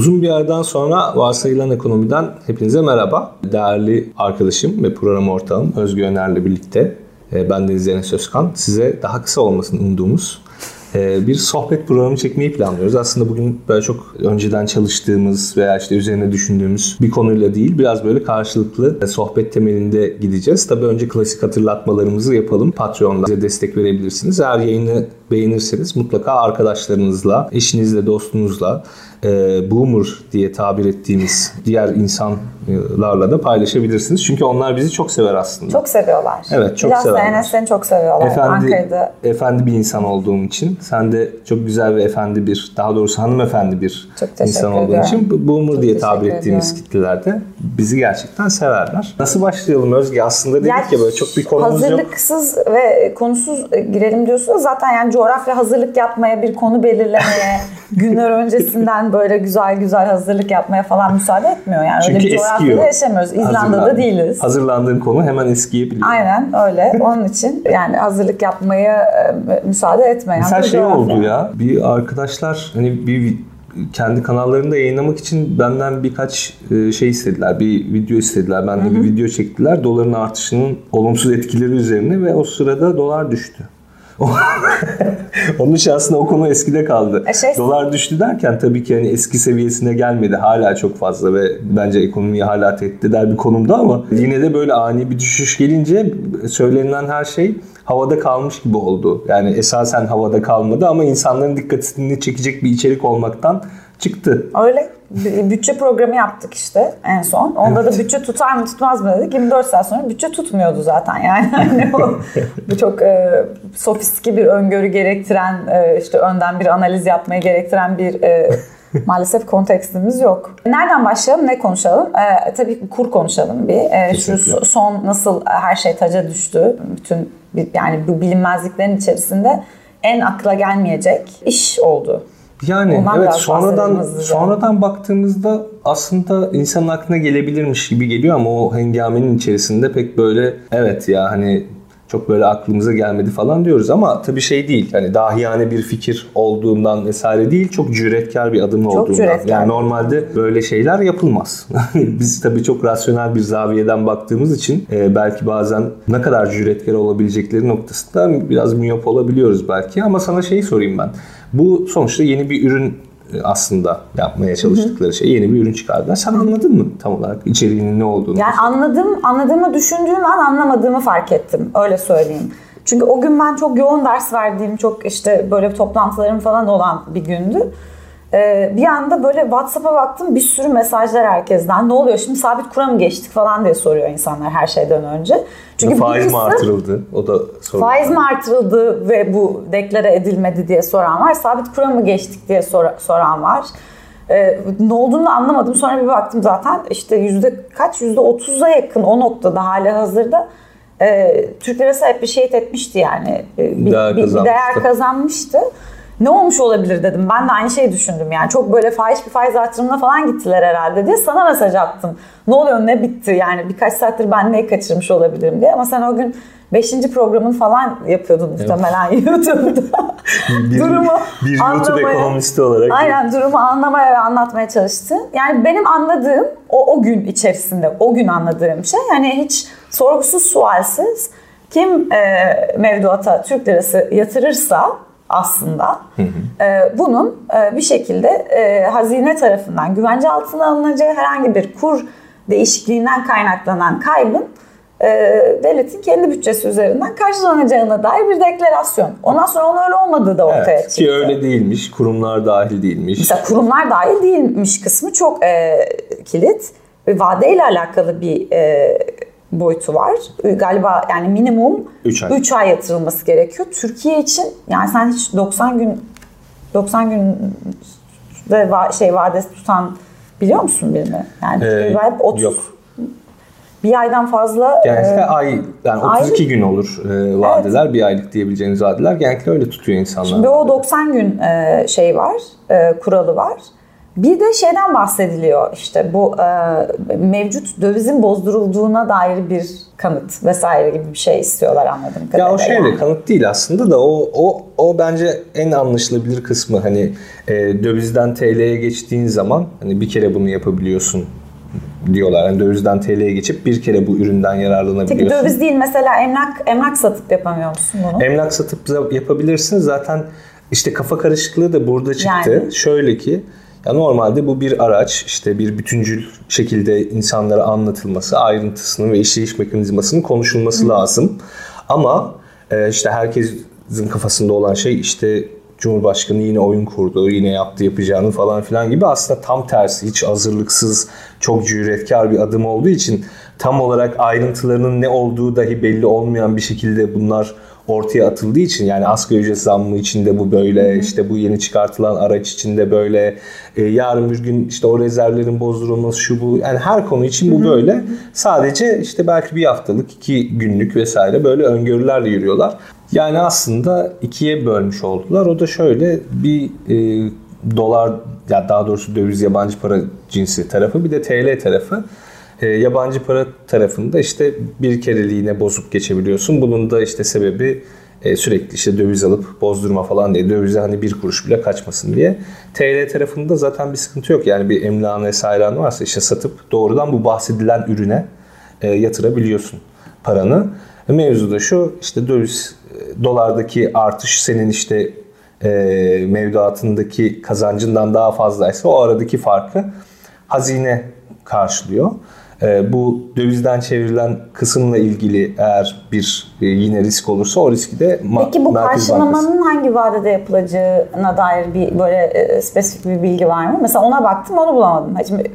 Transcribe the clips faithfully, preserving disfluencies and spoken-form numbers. Uzun bir aradan sonra Varsayılan Ekonomi'den hepinize merhaba. Değerli arkadaşım ve program ortağım Özgür Öner'le birlikte ben Deniz Eren Sözkan size daha kısa olmasını umduğumuz bir sohbet programı çekmeyi planlıyoruz. Aslında bugün böyle çok önceden çalıştığımız veya işte üzerine düşündüğümüz bir konuyla değil, biraz böyle karşılıklı sohbet temelinde gideceğiz. Tabii önce klasik hatırlatmalarımızı yapalım. Patreon'da bize destek verebilirsiniz. Eğer yayını beğenirseniz mutlaka arkadaşlarınızla, eşinizle, dostunuzla, e, boomer diye tabir ettiğimiz diğer insanlarla da paylaşabilirsiniz. Çünkü onlar bizi çok sever aslında. Çok seviyorlar. Evet, çok biraz severler. Biraz da Enes'ten çok seviyorlar. Efendi, Ankara'da. Efendi bir insan olduğum için, sen de çok güzel ve efendi bir, daha doğrusu hanımefendi bir insan olduğun ediyorum. için boomer çok diye tabir ediyorum. ettiğimiz kitlelerde bizi gerçekten severler. Nasıl başlayalım Özge? Aslında dedik yani, ya böyle çok bir konumuz hazırlıksız yok. Hazırlıksız ve konusuz girelim diyorsunuz. Zaten yani coğrafya hazırlık yapmaya, bir konu belirlemeye, günler öncesinden böyle güzel güzel hazırlık yapmaya falan müsaade etmiyor. Yani çünkü öyle bir coğrafyada yaşamıyoruz. İzlanda'da değiliz. Hazırlandığın konu hemen eskiyebiliyor. Aynen öyle. Onun için yani hazırlık yapmaya müsaade etmeyen. Mesela şey oldu ya, bir arkadaşlar hani bir kendi kanallarında yayınlamak için benden birkaç şey istediler, bir video istediler. Ben de Hı-hı. bir video çektiler. Doların artışının olumsuz etkileri üzerine ve o sırada dolar düştü. Onun için aslında o konu eskide kaldı. E şey, dolar düştü derken tabii ki hani eski seviyesine gelmedi. Hala çok fazla ve bence ekonomiyi hala tehdit eder bir konumda ama yine de böyle ani bir düşüş gelince söylenilen her şey havada kalmış gibi oldu. Yani esasen havada kalmadı ama insanların dikkatini çekecek bir içerik olmaktan çıktı. Öyle. Bütçe programı yaptık işte en son. Onda evet. da bütçe tutar mı tutmaz mı dedik. yirmi dört saat sonra bütçe tutmuyordu zaten yani. Hani o, bu çok e, sofistike bir öngörü gerektiren, e, işte önden bir analiz yapmayı gerektiren bir e, maalesef kontekstimiz yok. Nereden başlayalım, ne konuşalım? E, tabii kur konuşalım bir. E, şu son nasıl her şey taca düştü. Bütün yani bu bilinmezliklerin içerisinde en akla gelmeyecek iş oldu. Yani Ondan evet sonradan sonradan baktığımızda aslında insanın aklına gelebilirmiş gibi geliyor ama o hengamenin içerisinde pek böyle evet ya hani çok böyle aklımıza gelmedi falan diyoruz ama tabii şey değil hani dahiyane bir fikir olduğundan vesaire değil, çok cüretkar bir adım çok olduğundan. Cüretkar. Yani normalde böyle şeyler yapılmaz. Biz tabii çok rasyonel bir zaviyeden baktığımız için e, belki bazen ne kadar cüretkar olabilecekleri noktasında biraz miyop olabiliyoruz belki ama sana şeyi sorayım ben. Bu sonuçta yeni bir ürün aslında yapmaya çalıştıkları hı hı. şey. Yeni bir ürün çıkardılar. Sen anladın mı tam olarak içeriğinin ne olduğunu? Yani anladım, anladığımı düşündüğüm an anlamadığımı fark ettim. Öyle söyleyeyim. Çünkü o gün ben çok yoğun ders verdiğim, çok işte böyle toplantılarım falan olan bir gündü. Ee, bir anda böyle WhatsApp'a baktım, bir sürü mesajlar herkesten. Ne oluyor şimdi, sabit kura mı geçtik falan diye soruyor insanlar her şeyden önce. Çünkü faiz birisi, mi artırıldı? O da soru. Faiz mi artırıldı ve bu deklare edilmedi diye soran var. Sabit kura mı geçtik diye sor, soran var. Ee, ne olduğunu da anlamadım. Sonra bir baktım zaten işte yüzde kaç? Yüzde otuza yakın o noktada hali hazırda. E, Türk lirası hep bir şey etmişti yani. Bir değer, bir, bir değer kazanmıştı. Ne olmuş olabilir dedim. Ben de aynı şeyi düşündüm yani. Çok böyle fahiş bir faiz artırımına falan gittiler herhalde diye sana mesaj attım. Ne oluyor, ne bitti yani, birkaç saattir ben neyi kaçırmış olabilirim diye. Ama sen o gün beşinci programın falan yapıyordun muhtemelen evet. YouTube'da. bir, durumu bir YouTube ekonomisti olarak. Aynen, durumu anlamaya ve anlatmaya çalıştın. Yani benim anladığım o, o gün içerisinde, o gün anladığım şey yani hiç sorgusuz sualsiz kim e, mevduata Türk lirası yatırırsa aslında hı hı. E, bunun e, bir şekilde e, hazine tarafından güvence altına alınacağı, herhangi bir kur değişikliğinden kaynaklanan kaybın e, devletin kendi bütçesi üzerinden karşılanacağına dair bir deklarasyon. Ondan sonra onun öyle olmadığı da ortaya evet, çıktı. Ki öyle değilmiş, kurumlar dahil değilmiş. Mesela kurumlar dahil değilmiş kısmı çok e, kilit ve vadeyle alakalı bir e, boyutu var. Galiba yani minimum üç ay. üç ay yatırılması gerekiyor. Türkiye için yani sen hiç doksan gün doksan günde va- şey vadesi tutan biliyor musun birini? Yani ee, hep otuz yok. Bir aydan fazla. Genellikle e, ay yani otuz iki aylık gün olur e, vadeler. Evet. Bir aylık diyebileceğimiz vadeler genellikle öyle tutuyor insanlar. Şimdi o doksan gün e, şey var, e, kuralı var. Bir de şeyden bahsediliyor, işte bu e, mevcut dövizin bozdurulduğuna dair bir kanıt vesaire gibi bir şey istiyorlar anladığım kadarıyla. Ya o şey yani. Kanıt değil aslında da o o o bence en anlaşılabilir kısmı, hani e, dövizden T L'ye geçtiğin zaman hani bir kere bunu yapabiliyorsun diyorlar. Yani dövizden T L'ye geçip bir kere bu üründen yararlanabiliyorsun. Peki döviz değil mesela emlak emlak satıp yapamıyor musun bunu? Emlak satıp yapabilirsin zaten, işte kafa karışıklığı da burada çıktı. Yani. Şöyle ki ya normalde bu bir araç, işte bir bütüncül şekilde insanlara anlatılması, ayrıntısının ve işleyiş mekanizmasının konuşulması lazım. Ama işte herkesin kafasında olan şey işte Cumhurbaşkanı yine oyun kurdu, yine yaptı yapacağını falan filan gibi, aslında tam tersi, hiç hazırlıksız, çok cüretkar bir adım olduğu için tam olarak ayrıntılarının ne olduğu dahi belli olmayan bir şekilde bunlar ortaya atıldığı için, yani asgari ücret zammı içinde bu böyle, işte bu yeni çıkartılan araç içinde böyle, e, yarın bir gün işte o rezervlerin bozdurulması şu bu, yani her konu için bu böyle. Sadece işte belki bir haftalık, iki günlük vesaire böyle öngörülerle yürüyorlar. Yani aslında ikiye bölmüş oldular. O da şöyle bir e, dolar, ya daha doğrusu döviz yabancı para cinsi tarafı, bir de T L tarafı. Yabancı para tarafında işte bir kereliğine bozup geçebiliyorsun. Bunun da işte sebebi sürekli işte döviz alıp bozdurma falan diye. Dövize hani bir kuruş bile kaçmasın diye. T L tarafında zaten bir sıkıntı yok. Yani bir emlakın vesairen varsa işte satıp doğrudan bu bahsedilen ürüne yatırabiliyorsun paranı. Mevzu da şu, işte döviz, dolardaki artış senin işte mevduatındaki kazancından daha fazlaysa o aradaki farkı hazine karşılıyor. Bu dövizden çevrilen kısımla ilgili eğer bir yine risk olursa o riski de Merkez Bankası. Peki bu karşılamanın hangi vadede yapılacağına dair bir böyle spesifik bir bilgi var mı? Mesela ona baktım, onu bulamadım. Şimdi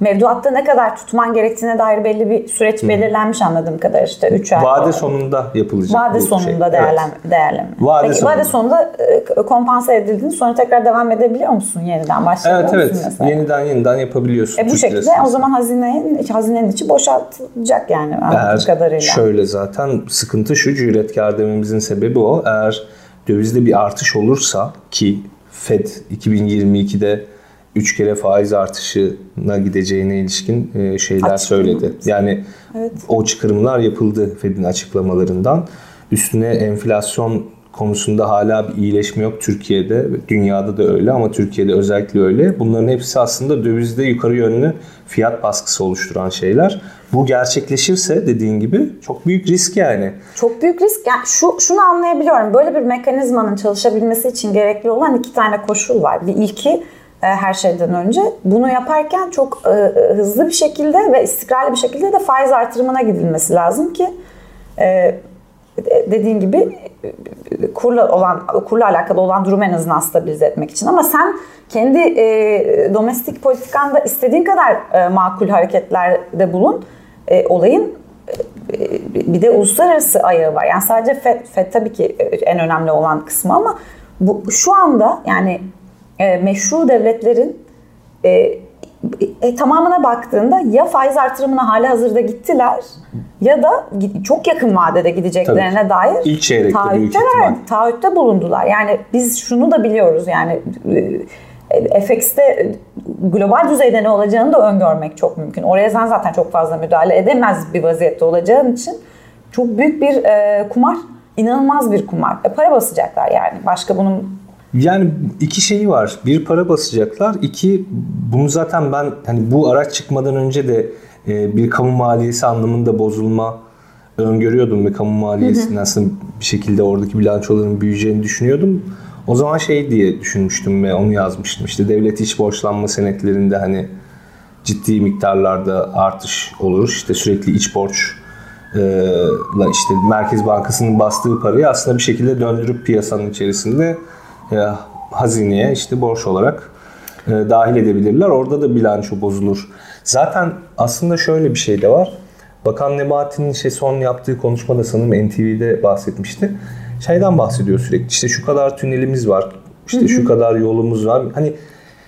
mevduatta ne kadar tutman gerektiğine dair belli bir süreç belirlenmiş anladığım kadar, işte üç ay. Vade sonunda yapılacak. Vade sonunda şey. değerlen evet. değerlenme. Vade Peki, sonunda, vade sonunda kompanse edildiğini sonra tekrar devam edebiliyor musun? Yeniden başlayabiliyor evet, musun evet. mesela? Evet evet. Yeniden yeniden yapabiliyorsun. E bu şekilde mesela. O zaman hazinenin, hazinenin içi boşaltacak yani anladığım kadarıyla. Şöyle zaten sıkıntı şu, cüretkar dememizin sebebi o. Eğer dövizde bir artış olursa, ki FED iki bin yirmi ikide üç kere faiz artışına gideceğine ilişkin şeyler Açık söyledi. Yani evet. o çıkarımlar yapıldı FED'in açıklamalarından. Üstüne enflasyon konusunda hala bir iyileşme yok Türkiye'de. Dünyada da öyle ama Türkiye'de özellikle öyle. Bunların hepsi aslında dövizde yukarı yönlü fiyat baskısı oluşturan şeyler. Bu gerçekleşirse dediğin gibi çok büyük risk yani. Çok büyük risk. Yani şu, şunu anlayabiliyorum. Böyle bir mekanizmanın çalışabilmesi için gerekli olan iki tane koşul var. Bir ilki, her şeyden önce bunu yaparken çok e, hızlı bir şekilde ve istikrarlı bir şekilde de faiz artırımına gidilmesi lazım ki e, dediğin gibi kurla olan kurla alakalı olan durumu en azından stabilize etmek için. Ama sen kendi e, domestik politikanda istediğin kadar e, makul hareketlerde bulun. E, olayın e, bir de uluslararası ayağı var. Yani sadece FED, FED tabii ki en önemli olan kısmı ama bu şu anda yani E, meşru devletlerin e, e, tamamına baktığında ya faiz artırımına hali hazırda gittiler ya da çok yakın vadede gideceklerine Tabii. dair İlk çeyrekte taahhütte, taahhütte bulundular. Yani biz şunu da biliyoruz yani e, F X'te global düzeyde ne olacağını da öngörmek çok mümkün. Oraya sen zaten çok fazla müdahale edemez bir vaziyette olacağın için çok büyük bir e, kumar, inanılmaz bir kumar. E, para basacaklar yani. Başka bunun Yani iki şeyi var. Bir, para basacaklar. İki, bunu zaten ben hani bu araç çıkmadan önce de e, bir kamu maliyesi anlamında bozulma öngörüyordum ve kamu maliyesinin aslında bir şekilde oradaki bilançoların büyüyeceğini düşünüyordum. O zaman şey diye düşünmüştüm ve onu yazmıştım. İşte devlet iç borçlanma senetlerinde hani ciddi miktarlarda artış olur. İşte sürekli iç borç e, işte Merkez Bankası'nın bastığı parayı aslında bir şekilde döndürüp piyasanın içerisinde ya, hazineye işte borç olarak e, dahil edebilirler. Orada da bilanço bozulur. Zaten aslında şöyle bir şey de var. Bakan Nebati'nin şey son yaptığı konuşmada sanırım N T V'de bahsetmişti. Şeyden bahsediyor sürekli. İşte şu kadar tünelimiz var. İşte şu kadar yolumuz var. Hani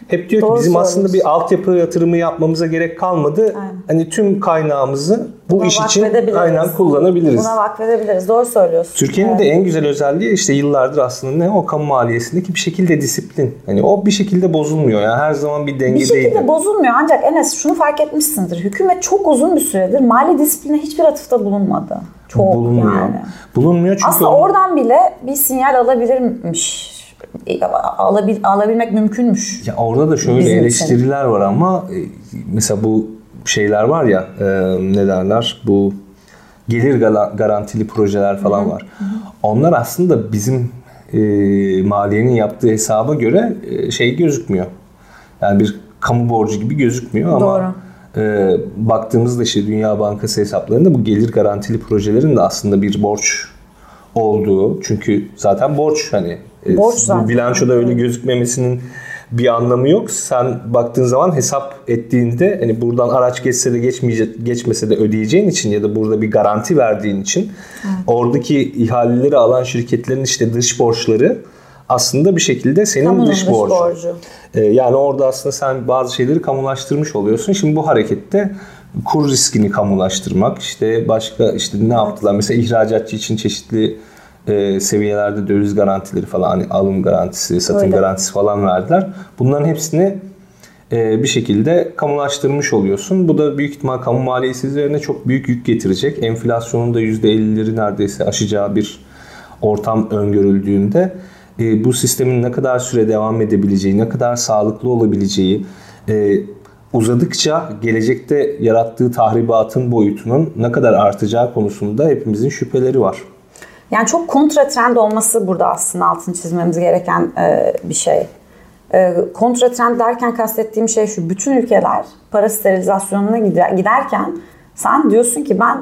Hep diyor ki doğru bizim söylüyoruz. Aslında bir altyapı yatırımı yapmamıza gerek kalmadı. Aynen. Hani tüm kaynağımızı bu buna iş için aynen kullanabiliriz. Buna vakfedebiliriz. Doğru söylüyorsun. Türkiye'nin evet. de en güzel özelliği işte yıllardır aslında ne o kamu maliyesindeki bir şekilde disiplin. Hani o bir şekilde bozulmuyor. Yani her zaman bir denge değil. Bir şekilde değil. Bozulmuyor. Ancak Enes şunu fark etmişsindir. Hükümet çok uzun bir süredir mali disipline hiçbir atıfta bulunmadı. Çok bulunmuyor. Yani. Bulunmuyor çünkü aslında o... oradan bile bir sinyal alabilirmiş. Alabil, alabilmek mümkünmüş. Ya orada da şöyle bizim eleştiriler için var ama mesela bu şeyler var ya e, ne derler bu gelir garantili projeler falan Hı-hı. var. Hı-hı. Onlar aslında bizim e, maliyenin yaptığı hesaba göre e, şey gözükmüyor. Yani bir kamu borcu gibi gözükmüyor ama doğru. E, baktığımızda işte Dünya Bankası hesaplarında bu gelir garantili projelerin de aslında bir borç olduğu. Çünkü zaten borç hani borç bu bilançoda öyle gözükmemesinin bir anlamı yok. Sen baktığın zaman hesap ettiğinde hani buradan araç geçse de geçmeyecek, geçmese de ödeyeceğin için ya da burada bir garanti verdiğin için evet. oradaki ihaleleri alan şirketlerin işte dış borçları aslında bir şekilde senin kamunun dış, dış borcu. borcu. Ee, yani orada aslında sen bazı şeyleri kamulaştırmış oluyorsun. Şimdi bu harekette kur riskini kamulaştırmak işte başka işte ne yaptılar evet. mesela ihracatçı için çeşitli E, seviyelerde döviz garantileri falan hani alım garantisi, satım öyle. Garantisi falan verdiler. Bunların hepsini e, bir şekilde kamulaştırmış oluyorsun. Bu da büyük ihtimal kamu maliyesi üzerine çok büyük yük getirecek. Enflasyonun da yüzde ellileri neredeyse aşacağı bir ortam öngörüldüğünde e, bu sistemin ne kadar süre devam edebileceği, ne kadar sağlıklı olabileceği e, uzadıkça gelecekte yarattığı tahribatın boyutunun ne kadar artacağı konusunda hepimizin şüpheleri var. Yani çok kontra trend olması burada aslında altını çizmemiz gereken e, bir şey. E, kontra trend derken kastettiğim şey şu. Bütün ülkeler para sterilizasyonuna gider, giderken sen diyorsun ki ben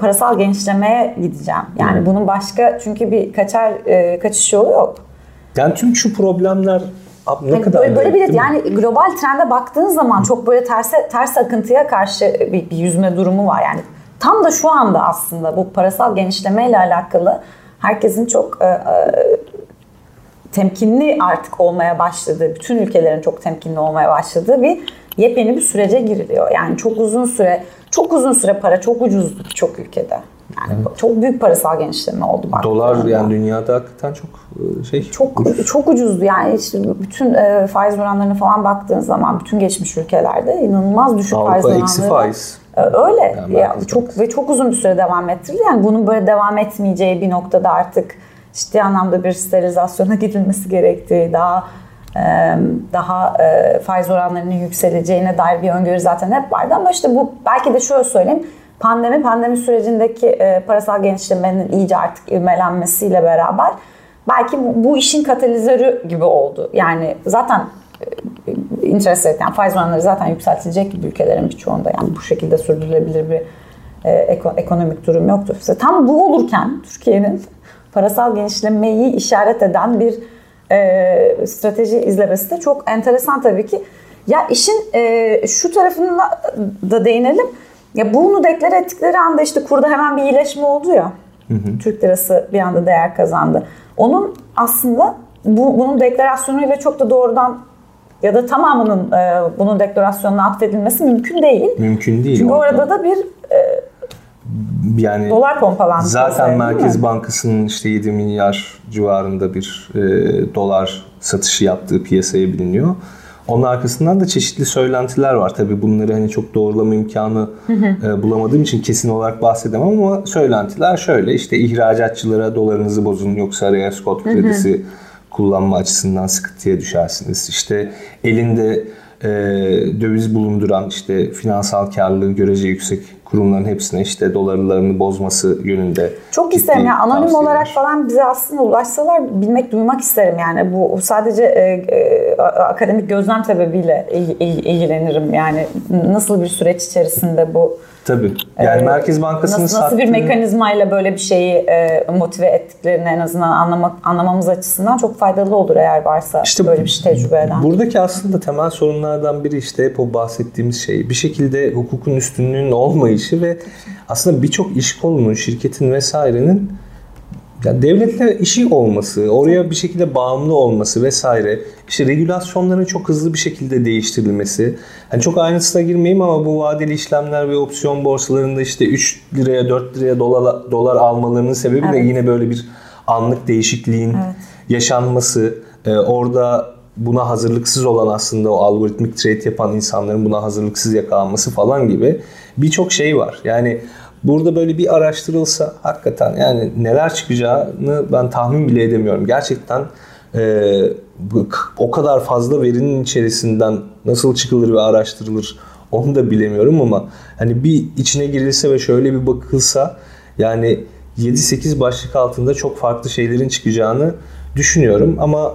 parasal genişlemeye gideceğim. Yani hmm. bunun başka çünkü bir kaçar e, kaçış yolu yok. Yani tüm şu problemler ne yani kadar böyle, böyle bir de, yani global trende baktığın zaman hmm. çok böyle terse, ters akıntıya karşı bir, bir yüzme durumu var yani. Tam da şu anda aslında bu parasal genişlemeyle alakalı herkesin çok e, e, temkinli artık olmaya başladığı, bütün ülkelerin çok temkinli olmaya başladığı bir yepyeni bir sürece giriliyor. Yani çok uzun süre, çok uzun süre para çok ucuzdu birçok ülkede. Yani evet. çok büyük parasal genişleme oldu. Dolar yani da. Dünyada hakikaten çok şey. Çok çok ucuzdu yani işte bütün e, faiz oranlarına falan baktığın zaman bütün geçmiş ülkelerde inanılmaz düşük Avrupa faiz oranları. Avrupa eksi faiz. Öyle yani ya, çok ve çok uzun bir süre devam ettirildi. Yani bunun böyle devam etmeyeceği bir noktada artık ciddi anlamda bir sterilizasyona gidilmesi gerektiği, daha e, daha e, faiz oranlarının yükseleceğine dair bir öngörü zaten hep vardı. Ama işte bu belki de şöyle söyleyeyim, pandemi pandemi sürecindeki e, parasal genişlemenin iyice artık ivmelenmesiyle beraber belki bu, bu işin katalizörü gibi oldu. Yani zaten interest rate, yani faiz oranları zaten yükseltilecek gibi ülkelerin birçoğunda yani bu şekilde sürdürülebilir bir e, ekonomik durum yoktu. İşte tam bu olurken Türkiye'nin parasal genişlemeyi işaret eden bir e, strateji izlemesi de çok enteresan tabii ki. Ya işin e, şu tarafına da değinelim. Ya bunu deklare ettikleri anda işte kurda hemen bir iyileşme oldu ya. Hı hı. Türk lirası bir anda değer kazandı. Onun aslında bu, bunun deklarasyonuyla çok da doğrudan ya da tamamının e, bunun deklarasyonuna atfedilmesi mümkün değil. Mümkün değil. Çünkü orada, orada da bir e, yani dolar pompalandı. Zaten Merkez Bankası'nın işte yedi milyar civarında bir e, dolar satışı yaptığı piyasaya biliniyor. Onun arkasından da çeşitli söylentiler var. Tabii bunları hani çok doğrulama imkanı e, bulamadığım için kesin olarak bahsedemem ama söylentiler şöyle işte ihracatçılara dolarınızı bozun yoksa araya skot kredisi kullanma açısından sıkıntıya düşersiniz. İşte elinde e, döviz bulunduran işte finansal karlılığı görece yüksek kurumların hepsine işte dolarlarını bozması yönünde. Çok isterim ya anonim olarak falan bize aslında ulaşsalar bilmek duymak isterim yani bu sadece e, e, akademik gözlem sebebiyle ilgilenirim yani nasıl bir süreç içerisinde bu. Tabii. Yani ee, Merkez Bankası'nın nasıl, nasıl bir mekanizmayla böyle bir şeyi e, motive ettiklerini en azından anlamak, anlamamız açısından çok faydalı olur eğer varsa işte böyle bir şey tecrübe eden. Buradaki aslında temel sorunlardan biri işte hep o bahsettiğimiz şey. Bir şekilde hukukun üstünlüğünün olmayışı ve aslında birçok iş kolunun, şirketin vesairenin Ya devletle işi olması, oraya bir şekilde bağımlı olması vesaire, işte regülasyonların çok hızlı bir şekilde değiştirilmesi. Hani çok ayrıntısına girmeyeyim ama bu vadeli işlemler ve opsiyon borsalarında işte üç liraya dört liraya dolar, dolar almalarının sebebi evet. de yine böyle bir anlık değişikliğin evet. yaşanması. Ee, orada buna hazırlıksız olan aslında o algoritmik trade yapan insanların buna hazırlıksız yakalanması falan gibi birçok şey var. Yani burada böyle bir araştırılsa hakikaten yani neler çıkacağını ben tahmin bile edemiyorum. Gerçekten e, o kadar fazla verinin içerisinden nasıl çıkılır ve araştırılır onu da bilemiyorum ama hani bir içine girilse ve şöyle bir bakılsa yani yedi sekiz başlık altında çok farklı şeylerin çıkacağını düşünüyorum ama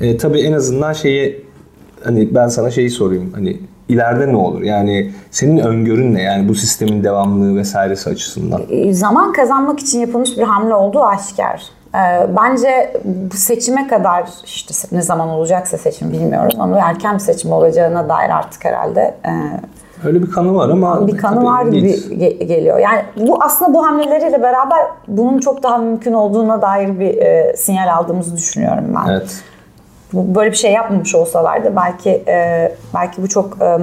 e, tabii en azından şeye hani ben sana şeyi sorayım hani İleride ne olur? Yani senin öngörün ne? Yani bu sistemin devamlılığı vesairesi açısından. Zaman kazanmak için yapılmış bir hamle olduğu aşikar. Bence seçime kadar işte ne zaman olacaksa seçim bilmiyorum ama erken bir seçim olacağına dair artık herhalde. Öyle bir kanı var ama. Bir kanı var gibi geliyor. Yani bu aslında bu hamleleriyle beraber bunun çok daha mümkün olduğuna dair bir sinyal aldığımızı düşünüyorum ben. Evet. Böyle bir şey yapmamış olsalardı belki e, belki bu çok e,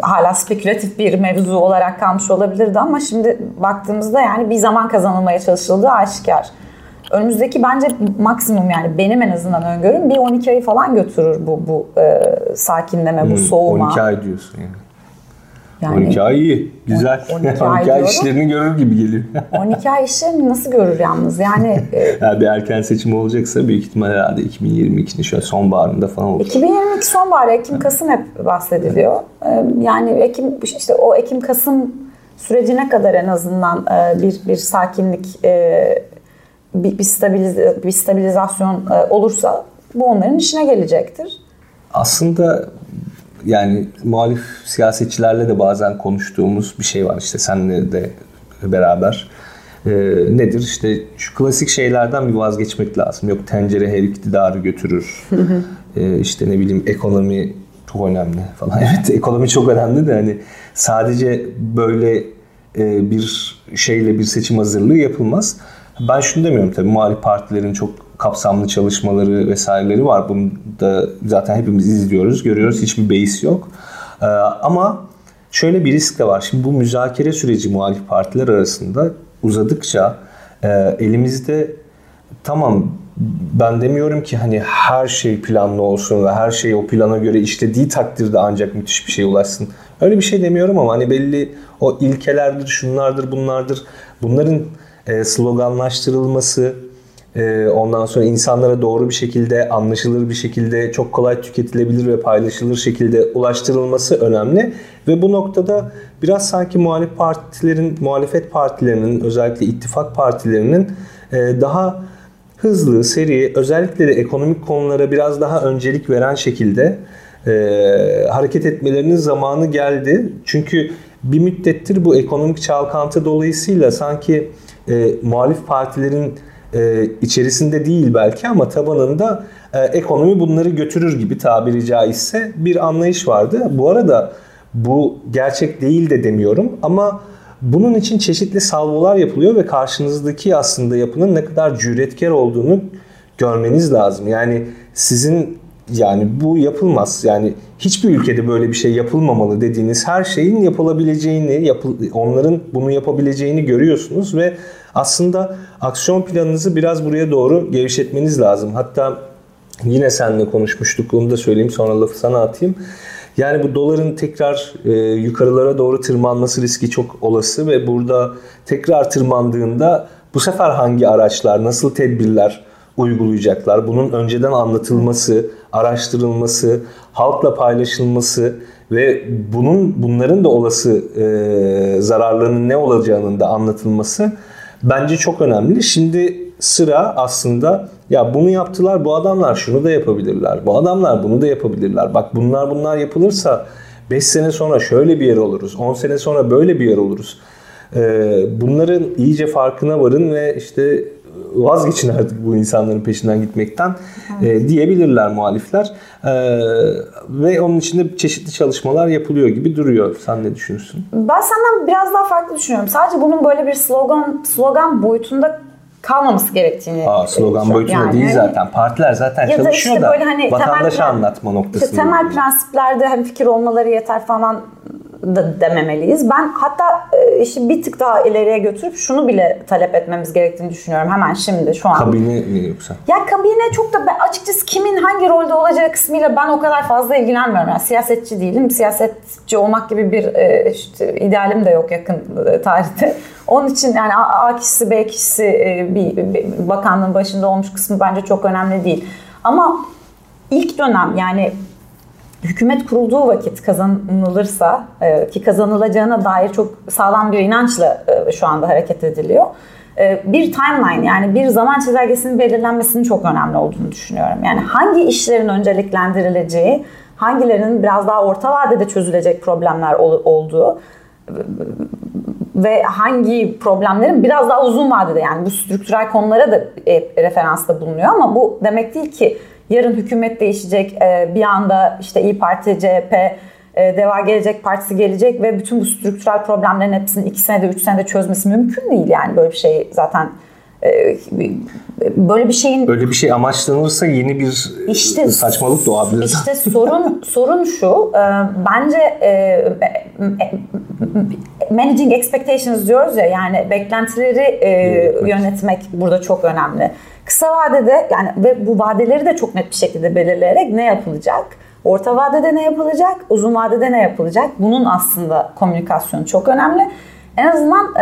hala spekülatif bir mevzu olarak kalmış olabilirdi ama şimdi baktığımızda yani bir zaman kazanılmaya çalışıldığı aşikar. Önümüzdeki bence maksimum yani benim en azından öngörüm bir on iki ayı falan götürür bu bu e, sakinleme, hmm, bu soğuma. on iki ay diyorsun yani. Yani, on iki ay iyi. Güzel. on iki ay işlerini görür gibi geliyor. on iki ay işlerini nasıl görür yalnız? Yani, yani bir erken seçim olacaksa büyük ihtimal herhalde iki bin yirmi ikinin şöyle sonbaharında falan olur. iki bin yirmi iki sonbaharı, Ekim-Kasım hep bahsediliyor. Yani Ekim işte o Ekim-Kasım sürecine kadar en azından bir bir sakinlik, bir, bir, stabiliz- bir stabilizasyon olursa bu onların işine gelecektir. Aslında yani muhalif siyasetçilerle de bazen konuştuğumuz bir şey var işte seninle de beraber. Ee, nedir? İşte şu klasik şeylerden bir vazgeçmek lazım. Yok tencere her iktidarı götürür. ee, işte ne bileyim ekonomi çok önemli falan. Evet ekonomi çok önemli de hani sadece böyle e, bir şeyle bir seçim hazırlığı yapılmaz. Ben şunu demiyorum tabii muhalif partilerin çok kapsamlı çalışmaları vesaireleri var. Bunu da zaten hepimiz izliyoruz, görüyoruz. Hiçbir beis yok. Ee, ama şöyle bir risk de var. Şimdi bu müzakere süreci muhalif partiler arasında uzadıkça e, elimizde tamam ben demiyorum ki hani her şey planlı olsun ve her şey o plana göre işlediği takdirde ancak müthiş bir şeye ulaşsın. Öyle bir şey demiyorum ama hani belli o ilkelerdir, şunlardır, bunlardır. Bunların e, sloganlaştırılması ondan sonra insanlara doğru bir şekilde, anlaşılır bir şekilde, çok kolay tüketilebilir ve paylaşılır şekilde ulaştırılması önemli. Ve bu noktada biraz sanki muhalif partilerin, muhalefet partilerinin, özellikle ittifak partilerinin daha hızlı, seri, özellikle de ekonomik konulara biraz daha öncelik veren şekilde hareket etmelerinin zamanı geldi. Çünkü bir müddettir bu ekonomik çalkantı dolayısıyla sanki e, muhalif partilerin Ee, içerisinde değil belki ama tabanında e, ekonomi bunları götürür gibi tabiri caizse bir anlayış vardı. Bu arada bu gerçek değil de demiyorum ama bunun için çeşitli salvolar yapılıyor ve karşınızdaki aslında yapının ne kadar cüretkar olduğunu görmeniz lazım. Yani sizin yani bu yapılmaz yani hiçbir ülkede böyle bir şey yapılmamalı dediğiniz her şeyin yapılabileceğini, yapı, onların bunu yapabileceğini görüyorsunuz ve aslında aksiyon planınızı biraz buraya doğru gevşetmeniz lazım. Hatta yine seninle konuşmuştuk, onu da söyleyeyim sonra lafı sana atayım. Yani bu doların tekrar e, yukarılara doğru tırmanması riski çok olası ve burada tekrar tırmandığında bu sefer hangi araçlar, nasıl tedbirler uygulayacaklar? Bunun önceden anlatılması, araştırılması, halkla paylaşılması ve bunun bunların da olası e, zararlarının ne olacağının da anlatılması bence çok önemli. Şimdi sıra aslında ya bunu yaptılar bu adamlar şunu da yapabilirler. Bu adamlar bunu da yapabilirler. Bak bunlar bunlar yapılırsa beş sene sonra şöyle bir yer oluruz. on sene sonra böyle bir yer oluruz. Bunların iyice farkına varın ve işte vazgeçin artık bu insanların peşinden gitmekten evet. diyebilirler muhalifler. Ve onun içinde çeşitli çalışmalar yapılıyor gibi duruyor. Sen ne düşünürsün? Ben senden biraz daha farklı düşünüyorum. Sadece bunun böyle bir slogan slogan boyutunda kalmaması gerektiğini. Aa, slogan boyutunda yani, değil zaten. Partiler zaten çalışıyor işte da hani vatandaşa temel, anlatma noktası. İşte temel yani. Prensiplerde hani fikir olmaları yeter falan da dememeliyiz. Ben hatta işi bir tık daha ileriye götürüp şunu bile talep etmemiz gerektiğini düşünüyorum hemen şimdi şu an. Kabine mi yoksa? Ya kabine çok da ben açıkçası kimin hangi rolde olacağı kısmıyla ben o kadar fazla ilgilenmiyorum. Yani siyasetçi değilim. Siyasetçi olmak gibi bir işte, idealim de yok yakın tarihte. Onun için yani A kişisi B kişisi bir, bir bakanlığın başında olmuş kısmı bence çok önemli değil. Ama ilk dönem yani hükümet kurulduğu vakit kazanılırsa e, ki kazanılacağına dair çok sağlam bir inançla e, şu anda hareket ediliyor. E, bir timeline yani bir zaman çizelgesinin belirlenmesinin çok önemli olduğunu düşünüyorum. Yani hangi işlerin önceliklendirileceği, hangilerinin biraz daha orta vadede çözülecek problemler ol, olduğu e, ve hangi problemlerin biraz daha uzun vadede yani bu strüktürel konulara da e, referansta bulunuyor ama bu demek değil ki yarın hükümet değişecek, bir anda işte İYİ Parti, C H P, Deva Gelecek Partisi gelecek ve bütün bu strüktürel problemlerin hepsini iki senede, üç senede çözmesi mümkün değil yani böyle bir şey zaten. Böyle bir şeyin... Böyle bir şey amaçlanırsa yeni bir işte, saçmalık doğabilir. İşte sorun sorun şu, bence managing expectations diyoruz ya yani beklentileri yönetmek, yönetmek burada çok önemli. Kısa vadede yani ve bu vadeleri de çok net bir şekilde belirleyerek ne yapılacak, orta vadede ne yapılacak, uzun vadede ne yapılacak, bunun aslında komünikasyonu çok önemli. En azından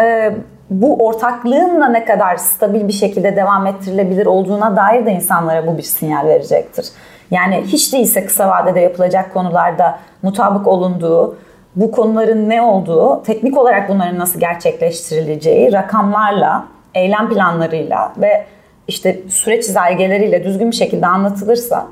bu ortaklığın da ne kadar stabil bir şekilde devam ettirilebilir olduğuna dair de insanlara bu bir sinyal verecektir. Yani hiç değilse kısa vadede yapılacak konularda mutabık olunduğu, bu konuların ne olduğu, teknik olarak bunların nasıl gerçekleştirileceği, rakamlarla, eylem planlarıyla ve işte süreç çizelgeleriyle düzgün bir şekilde anlatılırsa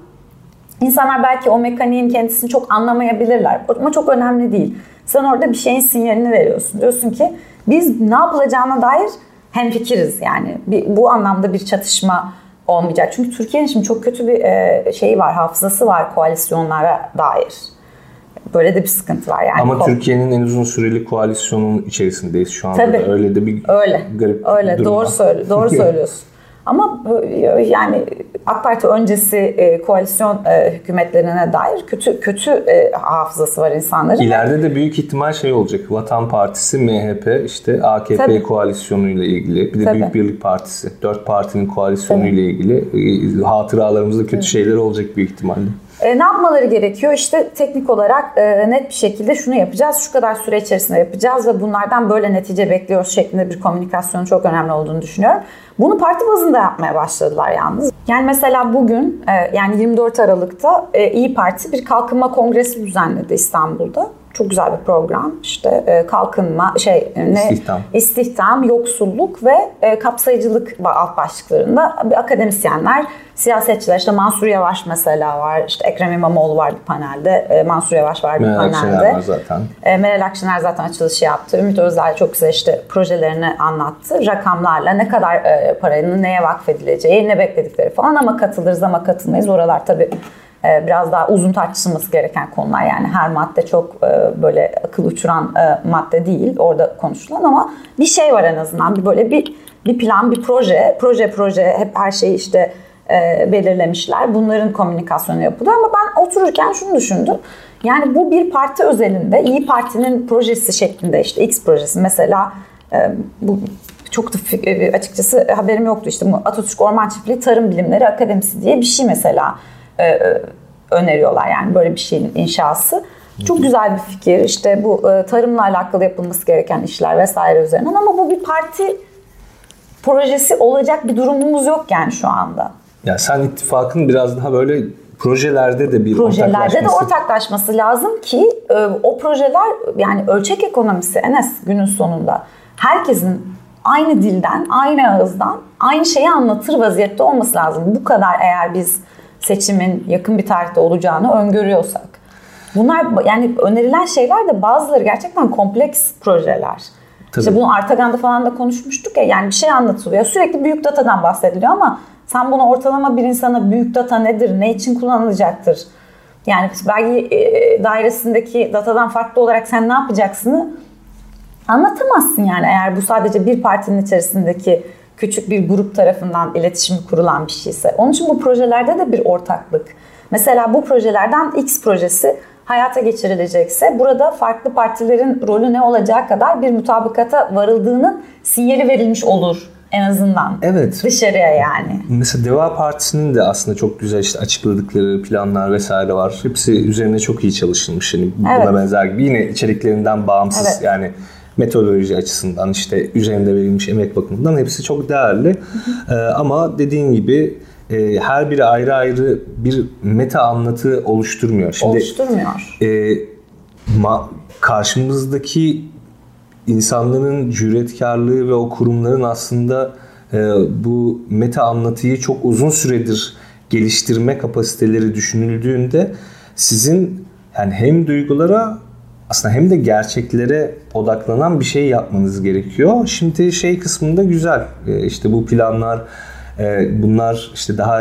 insanlar belki o mekaniğin kendisini çok anlamayabilirler ama çok önemli değil. Sen orada bir şeyin sinyalini veriyorsun. Diyorsun ki biz ne yapılacağına dair hemfikiriz yani. Bir, bu anlamda bir çatışma olmayacak. Çünkü Türkiye'nin şimdi çok kötü bir e, şeyi var, hafızası var koalisyonlara dair. Böyle de bir sıkıntı var yani. Ama Türkiye'nin en uzun süreli koalisyonun içerisindeyiz şu anda. Tabii. Öyle de bir öyle. garip öyle. durum doğru söyle, Doğru söylüyorsun. Ama yani AK Parti öncesi e, koalisyon e, hükümetlerine dair kötü kötü e, hafızası var insanların. İleride de büyük ihtimal şey olacak. Vatan Partisi, M H P, işte A K P Tabii. koalisyonuyla ilgili. Bir de Tabii. Büyük Birlik Partisi. Dört partinin koalisyonuyla ilgili e, hatıralarımızda kötü Tabii. şeyler olacak büyük ihtimalle. E, ne yapmaları gerekiyor? İşte teknik olarak e, net bir şekilde şunu yapacağız, şu kadar süre içerisinde yapacağız ve bunlardan böyle netice bekliyoruz şeklinde bir komünikasyonun çok önemli olduğunu düşünüyorum. Bunu parti bazında yapmaya başladılar yalnız. Yani mesela bugün e, yani yirmi dört Aralık'ta e, İYİ Parti bir kalkınma kongresi düzenledi İstanbul'da. Çok güzel bir program. İşte e, kalkınma, şey ne istihdam, istihdam yoksulluk ve e, kapsayıcılık alt başlıklarında akademisyenler, siyasetçiler, işte Mansur Yavaş mesela var, işte Ekrem İmamoğlu vardı panelde, e, Mansur Yavaş vardı Meral panelde. Meral Akşener var zaten. E, Meral Akşener zaten açılışı yaptı. Ümit Özdağ çok güzel işte projelerini anlattı. Rakamlarla ne kadar e, paranın neye vakfedileceği, ne bekledikleri falan ama katılırız ama katılmayız. Oralar tabii biraz daha uzun tartışılması gereken konular yani her madde çok böyle akıl uçuran madde değil orada konuşulan ama bir şey var en azından bir böyle bir bir plan bir proje proje proje hep her şeyi işte belirlemişler bunların komünikasyonu yapılıyor ama ben otururken şunu düşündüm yani bu bir parti özelinde İYİ Parti'nin projesi şeklinde işte X projesi mesela bu çok da açıkçası haberim yoktu işte Atatürk Orman Çiftliği Tarım Bilimleri Akademisi diye bir şey mesela öneriyorlar yani böyle bir şeyin inşası. Çok güzel bir fikir işte bu tarımla alakalı yapılması gereken işler vesaire üzerinden ama bu bir parti projesi olacak bir durumumuz yok yani şu anda. Ya sen ittifakın biraz daha böyle projelerde de bir projelerde ortaklaşması. Projelerde de ortaklaşması lazım ki o projeler yani ölçek ekonomisi Enes günün sonunda herkesin aynı dilden, aynı ağızdan aynı şeyi anlatır vaziyette olması lazım. Bu kadar eğer biz seçimin yakın bir tarihte olacağını öngörüyorsak. Bunlar yani önerilen şeyler de bazıları gerçekten kompleks projeler. Tabii. İşte bunu Artagan'da falan da konuşmuştuk ya yani bir şey anlatılıyor. Sürekli büyük datadan bahsediliyor ama sen bunu ortalama bir insana büyük data nedir, ne için kullanılacaktır? Yani vergi dairesindeki datadan farklı olarak sen ne yapacaksını anlatamazsın yani eğer bu sadece bir partinin içerisindeki küçük bir grup tarafından iletişim kurulan bir şeyse. Onun için bu projelerde de bir ortaklık. Mesela bu projelerden X projesi hayata geçirilecekse burada farklı partilerin rolü ne olacağı kadar bir mutabakata varıldığının sinyali verilmiş olur en azından. Evet. Dışarıya yani. Mesela Deva Partisi'nin de aslında çok güzel işte açıkladıkları planlar vesaire var. Hepsi üzerine çok iyi çalışılmış. Yani buna evet. benzer gibi yine içeriklerinden bağımsız evet. yani metodoloji açısından işte üzerinde verilmiş emek bakımından hepsi çok değerli. ee, ama dediğin gibi e, her biri ayrı ayrı bir meta anlatı oluşturmuyor. Şimdi, oluşturmuyor. E, ma- karşımızdaki insanların cüretkarlığı ve o kurumların aslında e, bu meta anlatıyı çok uzun süredir geliştirme kapasiteleri düşünüldüğünde sizin yani hem duygulara aslında hem de gerçeklere odaklanan bir şey yapmanız gerekiyor. Şimdi şey kısmında güzel. E, işte bu planlar e, bunlar işte daha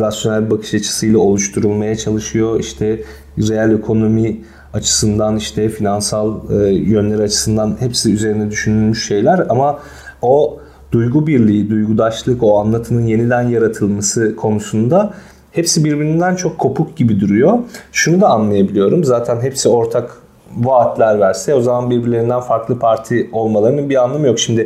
rasyonel bakış açısıyla oluşturulmaya çalışıyor. İşte reel ekonomi açısından işte finansal e, yönleri açısından hepsi üzerine düşünülmüş şeyler ama o duygu birliği, duygudaşlık, o anlatının yeniden yaratılması konusunda hepsi birbirinden çok kopuk gibi duruyor. Şunu da anlayabiliyorum. Zaten hepsi ortak vaatler verse o zaman birbirlerinden farklı parti olmalarının bir anlamı yok. Şimdi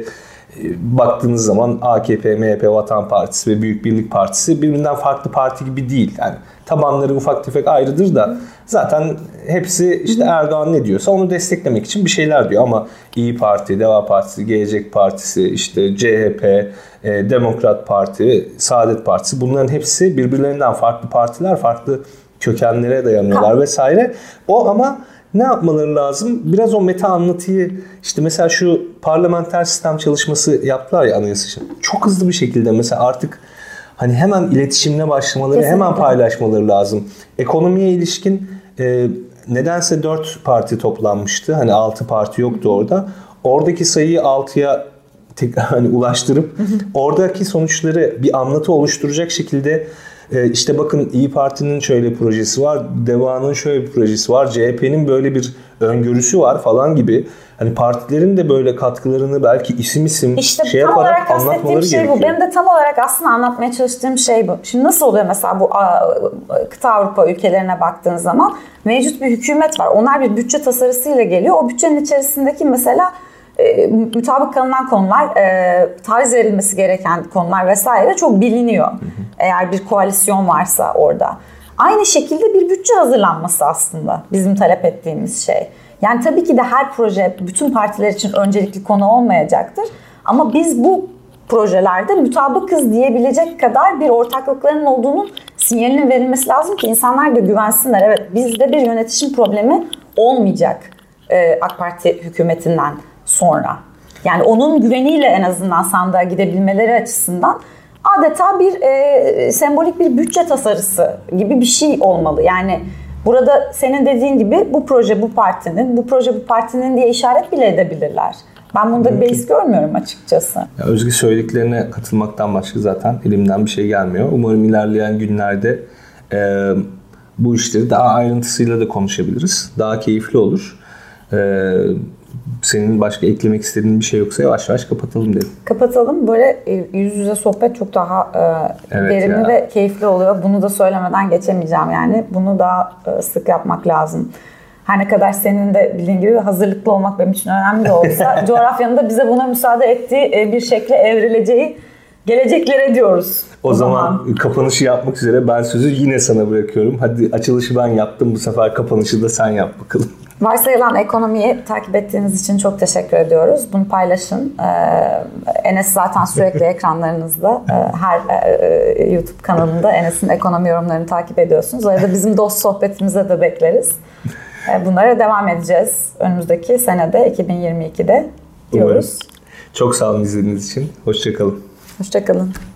e, baktığınız zaman A K P, M H P, Vatan Partisi ve Büyük Birlik Partisi birbirinden farklı parti gibi değil. Yani tabanları ufak tefek ayrıdır da zaten hepsi işte Erdoğan ne diyorsa onu desteklemek için bir şeyler diyor. Ama İYİ Parti, Deva Partisi, Gelecek Partisi, işte C H P, e, Demokrat Parti, Saadet Partisi bunların hepsi birbirlerinden farklı partiler, farklı kökenlere dayanıyorlar vesaire. O ama ne yapmaları lazım? Biraz o meta anlatıyı işte mesela şu parlamenter sistem çalışması yaptılar ya anayasa için. Çok hızlı bir şekilde mesela artık hani hemen iletişimle başlamaları, kesinlikle. Hemen paylaşmaları lazım. Ekonomiye ilişkin e, nedense dört parti toplanmıştı. Hani altı parti yoktu orada. Oradaki sayıyı altıya tek, hani ulaştırıp oradaki sonuçları bir anlatı oluşturacak şekilde İşte bakın İYİ Parti'nin şöyle projesi var, Deva'nın şöyle bir projesi var, C H P'nin böyle bir öngörüsü var falan gibi. Hani partilerin de böyle katkılarını belki isim isim işte şey yaparak anlatmaları şey gerekiyor. Benim de tam olarak aslında anlatmaya çalıştığım şey bu. Şimdi nasıl oluyor mesela bu kıta Avrupa ülkelerine baktığın zaman mevcut bir hükümet var. Onlar bir bütçe tasarısıyla geliyor. O bütçenin içerisindeki mesela E, mutabık kalınan konular, e, taviz verilmesi gereken konular vesaire çok biliniyor. Hı hı. Eğer bir koalisyon varsa orada. Aynı şekilde bir bütçe hazırlanması aslında bizim talep ettiğimiz şey. Yani tabii ki de her proje bütün partiler için öncelikli konu olmayacaktır. Ama biz bu projelerde mutabıkız diyebilecek kadar bir ortaklıkların olduğunun sinyalinin verilmesi lazım ki insanlar da güvensinler. Evet, bizde bir yönetişim problemi olmayacak e, AK Parti hükümetinden sonra. Yani onun güveniyle en azından sandığa gidebilmeleri açısından adeta bir e, sembolik bir bütçe tasarısı gibi bir şey olmalı. Yani burada senin dediğin gibi bu proje bu partinin, bu proje bu partinin diye işaret bile edebilirler. Ben bunda bir beis görmüyorum açıkçası. Ya Özgü söylediklerine katılmaktan başka zaten elimden bir şey gelmiyor. Umarım ilerleyen günlerde e, bu işleri daha ayrıntısıyla da konuşabiliriz. Daha keyifli olur. E, Senin başka eklemek istediğin bir şey yoksa yavaş yavaş kapatalım dedim. Kapatalım. Böyle yüz yüze sohbet çok daha e, evet verimli ya. Ve keyifli oluyor. Bunu da söylemeden geçemeyeceğim yani. Bunu daha e, sık yapmak lazım. Her ne kadar senin de bildiğin gibi hazırlıklı olmak benim için önemli de olsa coğrafyanın da bize buna müsaade ettiği e, bir şekle evrileceği geleceklere diyoruz. O, o zaman, zaman kapanışı yapmak üzere ben sözü yine sana bırakıyorum. Hadi açılışı ben yaptım. Bu sefer kapanışı da sen yap bakalım. Varsayılan ekonomiyi takip ettiğiniz için çok teşekkür ediyoruz. Bunu paylaşın. Ee, Enes zaten sürekli ekranlarınızda. Ee, her e, YouTube kanalında Enes'in ekonomi yorumlarını takip ediyorsunuz. Arada bizim dost sohbetimize de bekleriz. Ee, bunlara devam edeceğiz. Önümüzdeki senede iki bin yirmi ikide diyoruz. Umarım. Çok sağ olun izlediğiniz için. Hoşça kalın. Hoşça kalın.